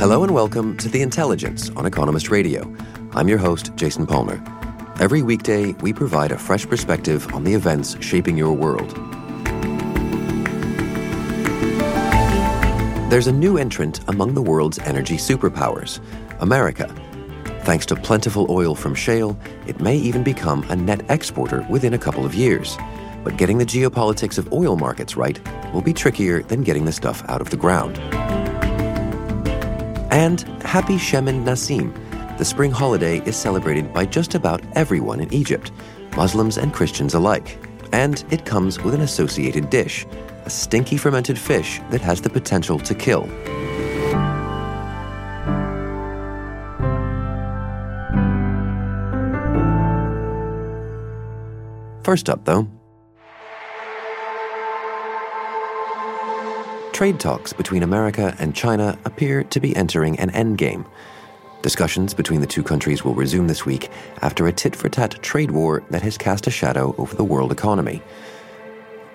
Hello and welcome to The Intelligence on Economist Radio. I'm your host, Jason Palmer. Every weekday, we provide a fresh perspective on the events shaping your world. There's a new entrant among the world's energy superpowers, America. Thanks to plentiful oil from shale, it may even become a net exporter within a couple of years. But getting the geopolitics of oil markets right will be trickier than getting the stuff out of the ground. And happy Sham el-Nessim. The spring holiday is celebrated by just about everyone in Egypt, Muslims and Christians alike. And it comes with an associated dish, a stinky fermented fish that has the potential to kill. First up, though, trade talks between America and China appear to be entering an endgame. Discussions between the two countries will resume this week after a tit-for-tat trade war that has cast a shadow over the world economy.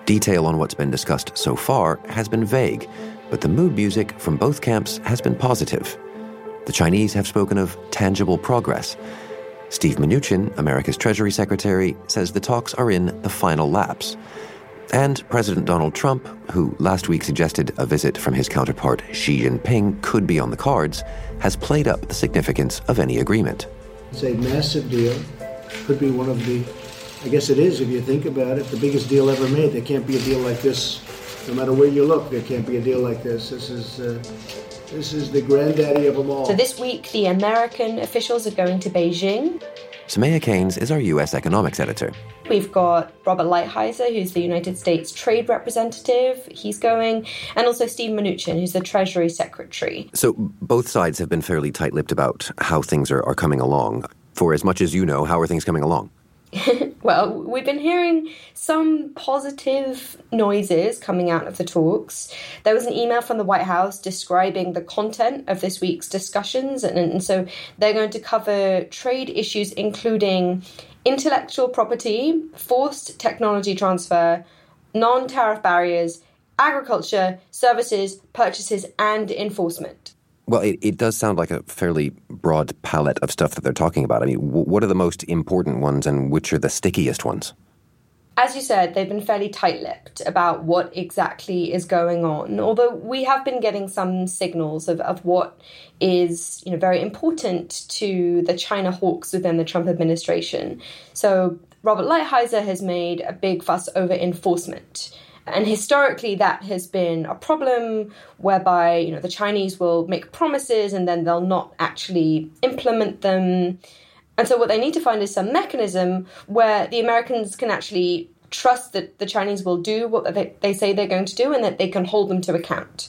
Detail on what's been discussed so far has been vague, but the mood music from both camps has been positive. The Chinese have spoken of tangible progress. Steve Mnuchin, America's Treasury Secretary, says the talks are in the final laps. And President Donald Trump, who last week suggested a visit from his counterpart Xi Jinping could be on the cards, has played up the significance of any agreement. It's a massive deal. Could be one of the, I guess it is, if you think about it, the biggest deal ever made. There can't be a deal like this. No matter where you look, there can't be a deal like this. This is the granddaddy of them all. So this week, the American officials are going to Beijing. Samaya Keynes is our U.S. economics editor. We've got Robert Lighthizer, who's the United States trade representative. He's going. And also Steve Mnuchin, who's the Treasury Secretary. So both sides have been fairly tight-lipped about how things are coming along. For as much as you know, how are things coming along? Well, we've been hearing some positive noises coming out of the talks. There was an email from the White House describing the content of this week's discussions. And so they're going to cover trade issues, including intellectual property, forced technology transfer, non-tariff barriers, agriculture, services, purchases, and enforcement. Well, it does sound like a fairly broad palette of stuff that they're talking about. I mean, what are the most important ones and which are the stickiest ones? As you said, they've been fairly tight-lipped about what exactly is going on, although we have been getting some signals of what is, very important to the China hawks within the Trump administration. So Robert Lighthizer has made a big fuss over enforcement. And historically, that has been a problem whereby, the Chinese will make promises and then they'll not actually implement them. And so what they need to find is some mechanism where the Americans can actually trust that the Chinese will do what they say they're going to do and that they can hold them to account.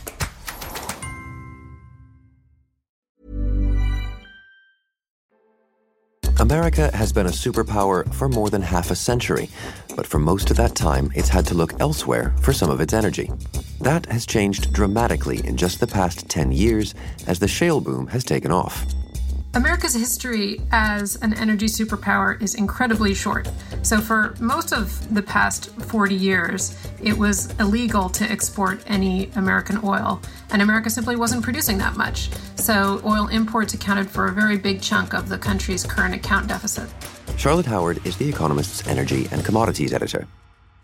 America has been a superpower for more than half a century, but for most of that time, it's had to look elsewhere for some of its energy. That has changed dramatically in just the past 10 years as the shale boom has taken off. America's history as an energy superpower is incredibly short. So for most of the past 40 years, it was illegal to export any American oil, and America simply wasn't producing that much. So oil imports accounted for a very big chunk of the country's current account deficit. Charlotte Howard is The Economist's energy and commodities editor.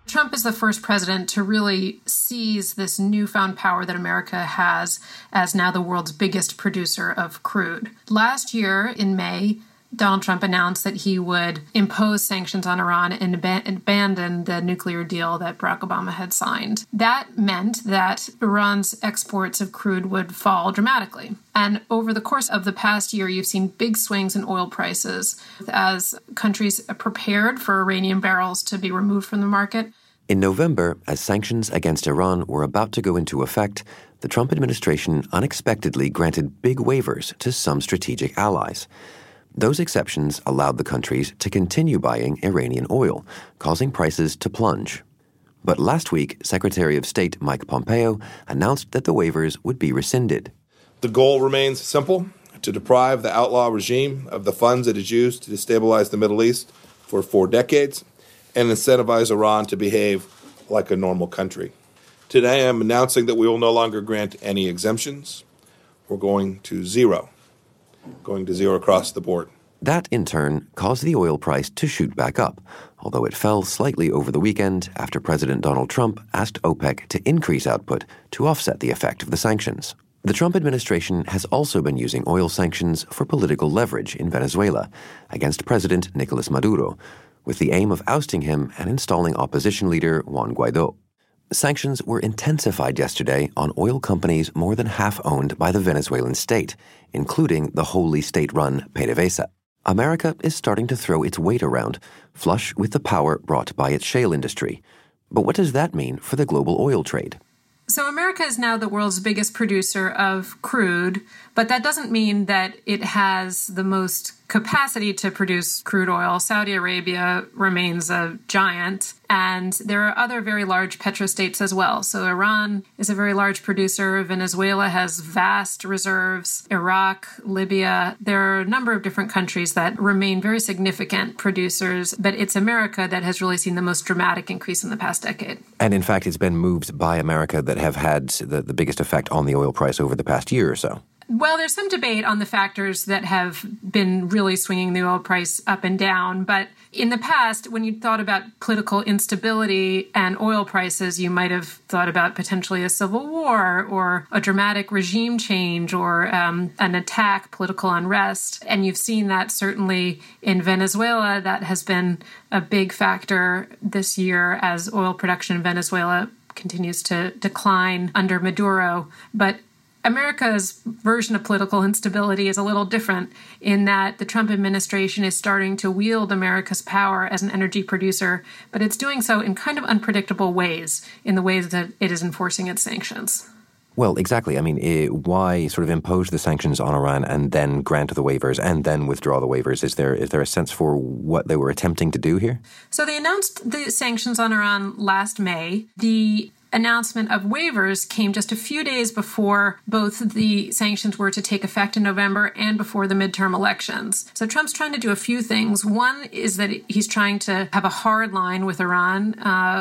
Trump is the first president to really seize this newfound power that America has as now the world's biggest producer of crude. Last year in May, Donald Trump announced that he would impose sanctions on Iran and abandon the nuclear deal that Barack Obama had signed. That meant that Iran's exports of crude would fall dramatically. And over the course of the past year, you've seen big swings in oil prices as countries prepared for Iranian barrels to be removed from the market. In November, as sanctions against Iran were about to go into effect, the Trump administration unexpectedly granted big waivers to some strategic allies. Those exceptions allowed the countries to continue buying Iranian oil, causing prices to plunge. But last week, Secretary of State Mike Pompeo announced that the waivers would be rescinded. The goal remains simple, to deprive the outlaw regime of the funds it has used to destabilize the Middle East for 4 decades and incentivize Iran to behave like a normal country. Today, I'm announcing that we will no longer grant any exemptions. We're going to zero across the board. That, in turn, caused the oil price to shoot back up, although it fell slightly over the weekend after President Donald Trump asked OPEC to increase output to offset the effect of the sanctions. The Trump administration has also been using oil sanctions for political leverage in Venezuela against President Nicolas Maduro, with the aim of ousting him and installing opposition leader Juan Guaidó. Sanctions were intensified yesterday on oil companies more than half owned by the Venezuelan state, including the wholly state-run PDVSA. America is starting to throw its weight around, flush with the power brought by its shale industry. But what does that mean for the global oil trade? So America is now the world's biggest producer of crude, but that doesn't mean that it has the most capacity to produce crude oil. Saudi Arabia remains a giant, and there are other very large petrostates as well. So Iran is a very large producer. Venezuela has vast reserves. Iraq, Libya, there are a number of different countries that remain very significant producers, but it's America that has really seen the most dramatic increase in the past decade. And in fact, it's been moves by America that have had the biggest effect on the oil price over the past year or so. Well, there's some debate on the factors that have been really swinging the oil price up and down. But in the past, when you thought about political instability and oil prices, you might have thought about potentially a civil war or a dramatic regime change or an attack, political unrest. And you've seen that certainly in Venezuela. That has been a big factor this year as oil production in Venezuela continues to decline under Maduro. But America's version of political instability is a little different in that the Trump administration is starting to wield America's power as an energy producer, but it's doing so in kind of unpredictable ways, in the ways that it is enforcing its sanctions. Well, exactly. I mean, why sort of impose the sanctions on Iran and then grant the waivers and then withdraw the waivers? Is there a sense for what they were attempting to do here? So they announced the sanctions on Iran last May. The announcement of waivers came just a few days before both the sanctions were to take effect in November and before the midterm elections. So Trump's trying to do a few things. One is that he's trying to have a hard line with Iran,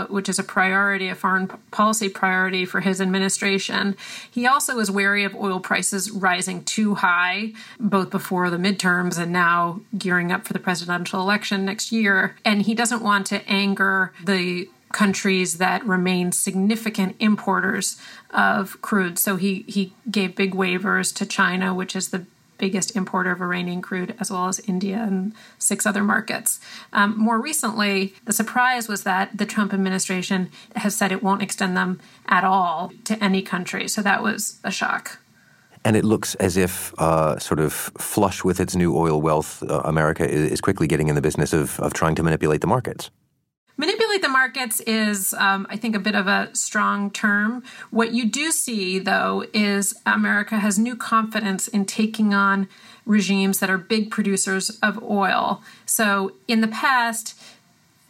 which is a priority, a foreign policy priority for his administration. He also is wary of oil prices rising too high, both before the midterms and now gearing up for the presidential election next year. And he doesn't want to anger the countries that remain significant importers of crude. So he gave big waivers to China, which is the biggest importer of Iranian crude, as well as India and 6 other markets. More recently, the surprise was that the Trump administration has said it won't extend them at all to any country. So that was a shock. And it looks as if sort of flush with its new oil wealth, America is quickly getting in the business of trying to manipulate the markets. Manipulate the markets is, I think, a bit of a strong term. What you do see, though, is America has new confidence in taking on regimes that are big producers of oil. So in the past,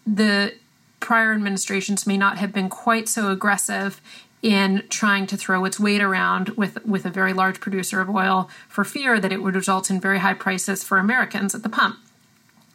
the prior administrations may not have been quite so aggressive in trying to throw its weight around with a very large producer of oil for fear that it would result in very high prices for Americans at the pump.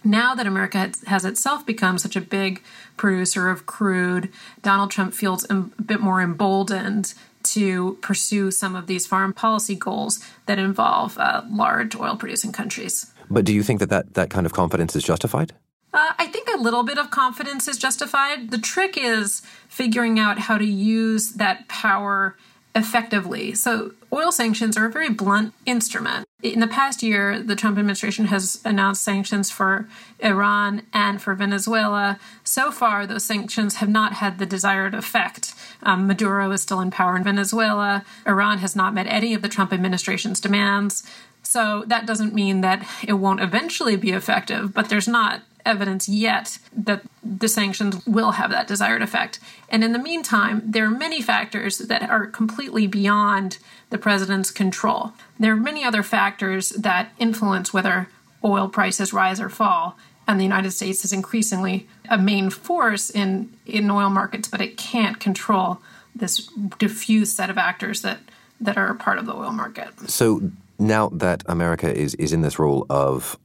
Now that America has itself become such a big producer of crude, Donald Trump feels a bit more emboldened to pursue some of these foreign policy goals that involve large oil-producing countries. But do you think that kind of confidence is justified? I think a little bit of confidence is justified. The trick is figuring out how to use that power effectively. So oil sanctions are a very blunt instrument. In the past year, the Trump administration has announced sanctions for Iran and for Venezuela. So far, those sanctions have not had the desired effect. Maduro is still in power in Venezuela. Iran has not met any of the Trump administration's demands. So that doesn't mean that it won't eventually be effective, but there's not evidence yet that the sanctions will have that desired effect. And in the meantime, there are many factors that are completely beyond the president's control. There are many other factors that influence whether oil prices rise or fall. And the United States is increasingly a main force in oil markets, but it can't control this diffuse set of actors that are a part of the oil market. So now that America is in this role of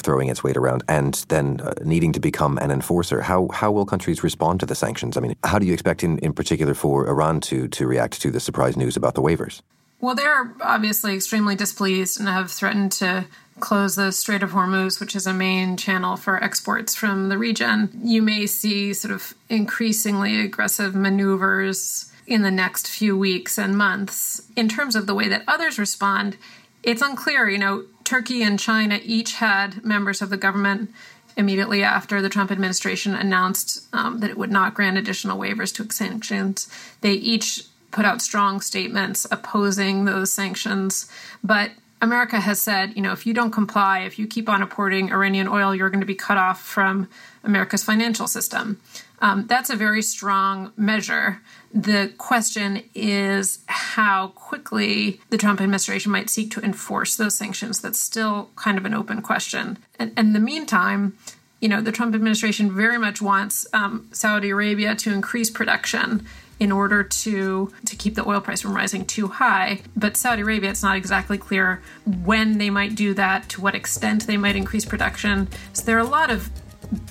throwing its weight around and then needing to become an enforcer, how will countries respond to the sanctions? I mean, how do you expect in particular for Iran to react to the surprise news about the waivers? Well, they're obviously extremely displeased and have threatened to close the Strait of Hormuz, which is a main channel for exports from the region. You may see sort of increasingly aggressive maneuvers in the next few weeks and months. In terms of the way that others respond, it's unclear. Turkey and China each had members of the government immediately after the Trump administration announced that it would not grant additional waivers to sanctions. They each put out strong statements opposing those sanctions. But America has said, you know, if you don't comply, if you keep on importing Iranian oil, you're going to be cut off from America's financial system. That's a very strong measure. The question is how quickly the Trump administration might seek to enforce those sanctions. That's still kind of an open question. And in the meantime, you know, the Trump administration very much wants Saudi Arabia to increase production in order to keep the oil price from rising too high. But Saudi Arabia, it's not exactly clear when they might do that, to what extent they might increase production. So there are a lot of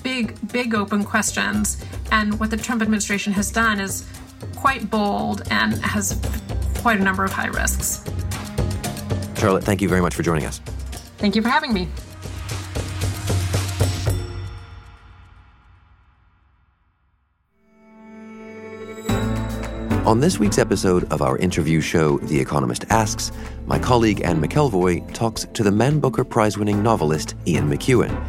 big open questions. And what the Trump administration has done is quite bold and has quite a number of high risks. Charlotte, thank you very much for joining us. Thank you for having me. On this week's episode of our interview show, The Economist Asks, my colleague Anne McElvoy talks to the Man Booker Prize-winning novelist Ian McEwan.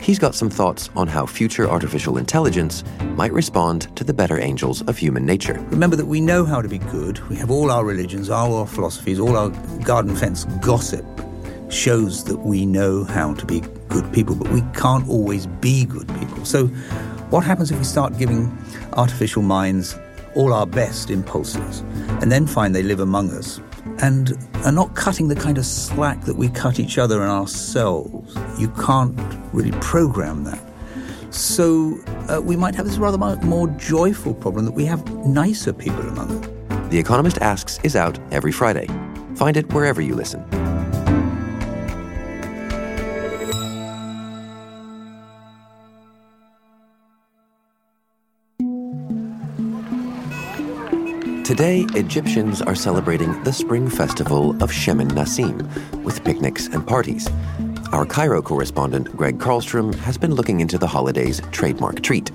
He's got some thoughts on how future artificial intelligence might respond to the better angels of human nature. Remember that we know how to be good. We have all our religions, all our philosophies, all our garden fence gossip shows that we know how to be good people, but we can't always be good people. So what happens if we start giving artificial minds all our best impulses and then find they live among us and are not cutting the kind of slack that we cut each other and ourselves? You can't really program that. So we might have this rather more joyful problem that we have nicer people among us. The Economist Asks is out every Friday. Find it wherever you listen. Today, Egyptians are celebrating the spring festival of Sham el-Nessim with picnics and parties. Our Cairo correspondent, Greg Karlstrom, has been looking into the holiday's trademark treat.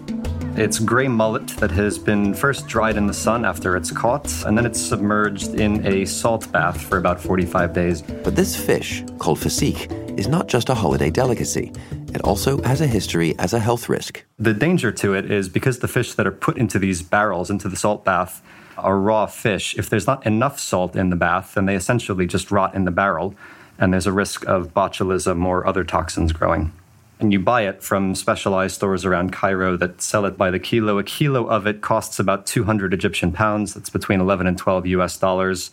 It's grey mullet that has been first dried in the sun after it's caught, and then it's submerged in a salt bath for about 45 days. But this fish, called fesikh, is not just a holiday delicacy. It also has a history as a health risk. The danger to it is because the fish that are put into these barrels, into the salt bath, are raw fish. If there's not enough salt in the bath, then they essentially just rot in the barrel, and there's a risk of botulism or other toxins growing. And you buy it from specialized stores around Cairo that sell it by the kilo. A kilo of it costs about 200 Egyptian pounds. That's between 11 and 12 US dollars.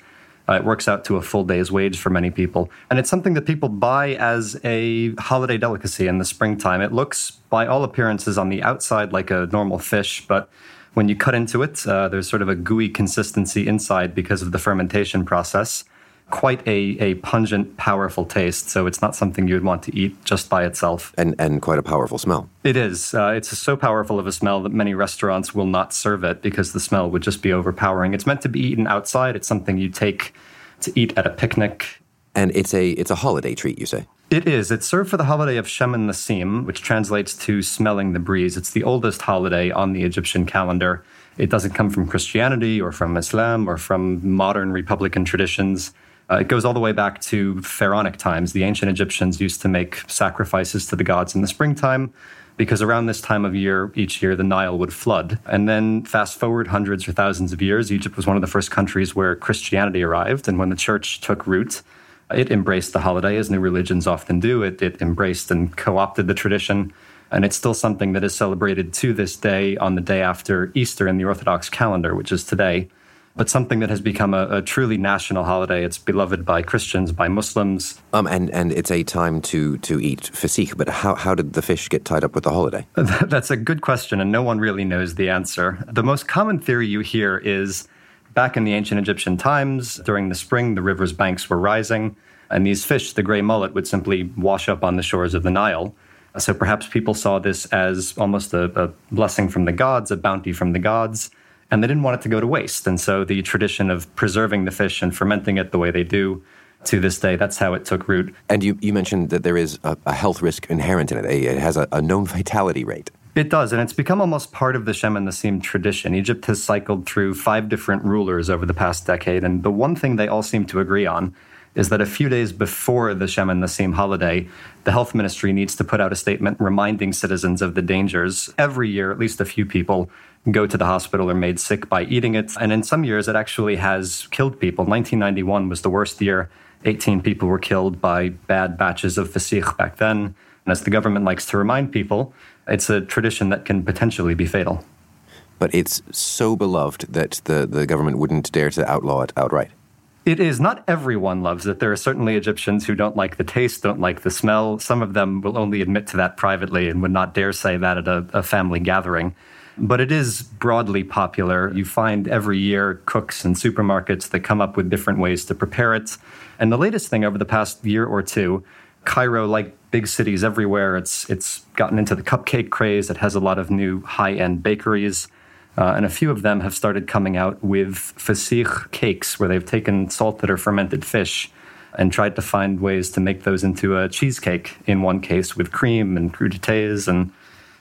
It works out to a full day's wage for many people. And it's something that people buy as a holiday delicacy in the springtime. It looks, by all appearances on the outside, like a normal fish, but when you cut into it, there's sort of a gooey consistency inside because of the fermentation process. Quite a pungent, powerful taste, so it's not something you'd want to eat just by itself. And quite a powerful smell. It is. It's so powerful of a smell that many restaurants will not serve it because the smell would just be overpowering. It's meant to be eaten outside. It's something you take to eat at a picnic. And it's a holiday treat, you say? It is. It's served for the holiday of Sham el-Nessim, which translates to smelling the breeze. It's the oldest holiday on the Egyptian calendar. It doesn't come from Christianity or from Islam or from modern republican traditions. It goes all the way back to pharaonic times. The ancient Egyptians used to make sacrifices to the gods in the springtime because around this time of year, each year, the Nile would flood. And then fast forward hundreds or thousands of years, Egypt was one of the first countries where Christianity arrived. And when the church took root, it embraced the holiday, as new religions often do. It embraced and co-opted the tradition, and it's still something that is celebrated to this day on the day after Easter in the Orthodox calendar, which is today, but something that has become a truly national holiday. It's beloved by Christians, by Muslims. And it's a time to eat fesikh, but how did the fish get tied up with the holiday? That's a good question, and no one really knows the answer. The most common theory you hear is, back in the ancient Egyptian times, during the spring, the river's banks were rising, and these fish, the gray mullet, would simply wash up on the shores of the Nile. So perhaps people saw this as almost a blessing from the gods, a bounty from the gods, and they didn't want it to go to waste. And so the tradition of preserving the fish and fermenting it the way they do to this day, that's how it took root. And you mentioned that there is a health risk inherent in it. It has a known fatality rate. It does, and it's become almost part of the Sham el-Nessim tradition. Egypt has cycled through 5 different rulers over the past decade, and the one thing they all seem to agree on is that a few days before the Sham el-Nessim holiday, the health ministry needs to put out a statement reminding citizens of the dangers. Every year, at least a few people go to the hospital or made sick by eating it. And in some years, it actually has killed people. 1991 was the worst year. 18 people were killed by bad batches of fesikh back then. And as the government likes to remind people, it's a tradition that can potentially be fatal. But it's so beloved that the government wouldn't dare to outlaw it outright. It is. Not everyone loves it. There are certainly Egyptians who don't like the taste, don't like the smell. Some of them will only admit to that privately and would not dare say that at a family gathering. But it is broadly popular. You find every year cooks and supermarkets that come up with different ways to prepare it. And the latest thing over the past year or two, Cairo, like big cities everywhere, it's gotten into the cupcake craze. It has a lot of new high-end bakeries. And a few of them have started coming out with fesikh cakes, where they've taken salted or fermented fish and tried to find ways to make those into a cheesecake, in one case with cream and crudités and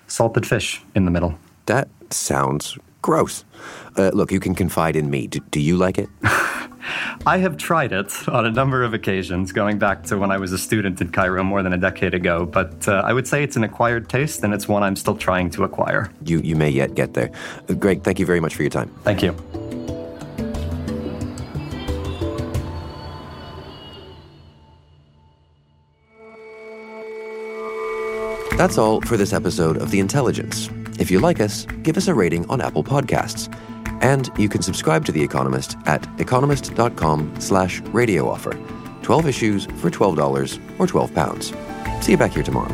salted fish in the middle. That sounds gross. Look, you can confide in me. Do you like it? I have tried it on a number of occasions, going back to when I was a student in Cairo more than a decade ago. But I would say it's an acquired taste, and it's one I'm still trying to acquire. You may yet get there. Greg, thank you very much for your time. Thank you. That's all for this episode of The Intelligence. If you like us, give us a rating on Apple Podcasts. And you can subscribe to The Economist at economist.com/radio offer. 12 issues for $12 or £12. See you back here tomorrow.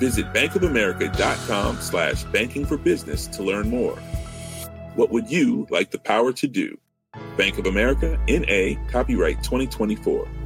Visit bankofamerica.com/banking for business to learn more. What would you like the power to do? Bank of America, N.A., copyright 2024.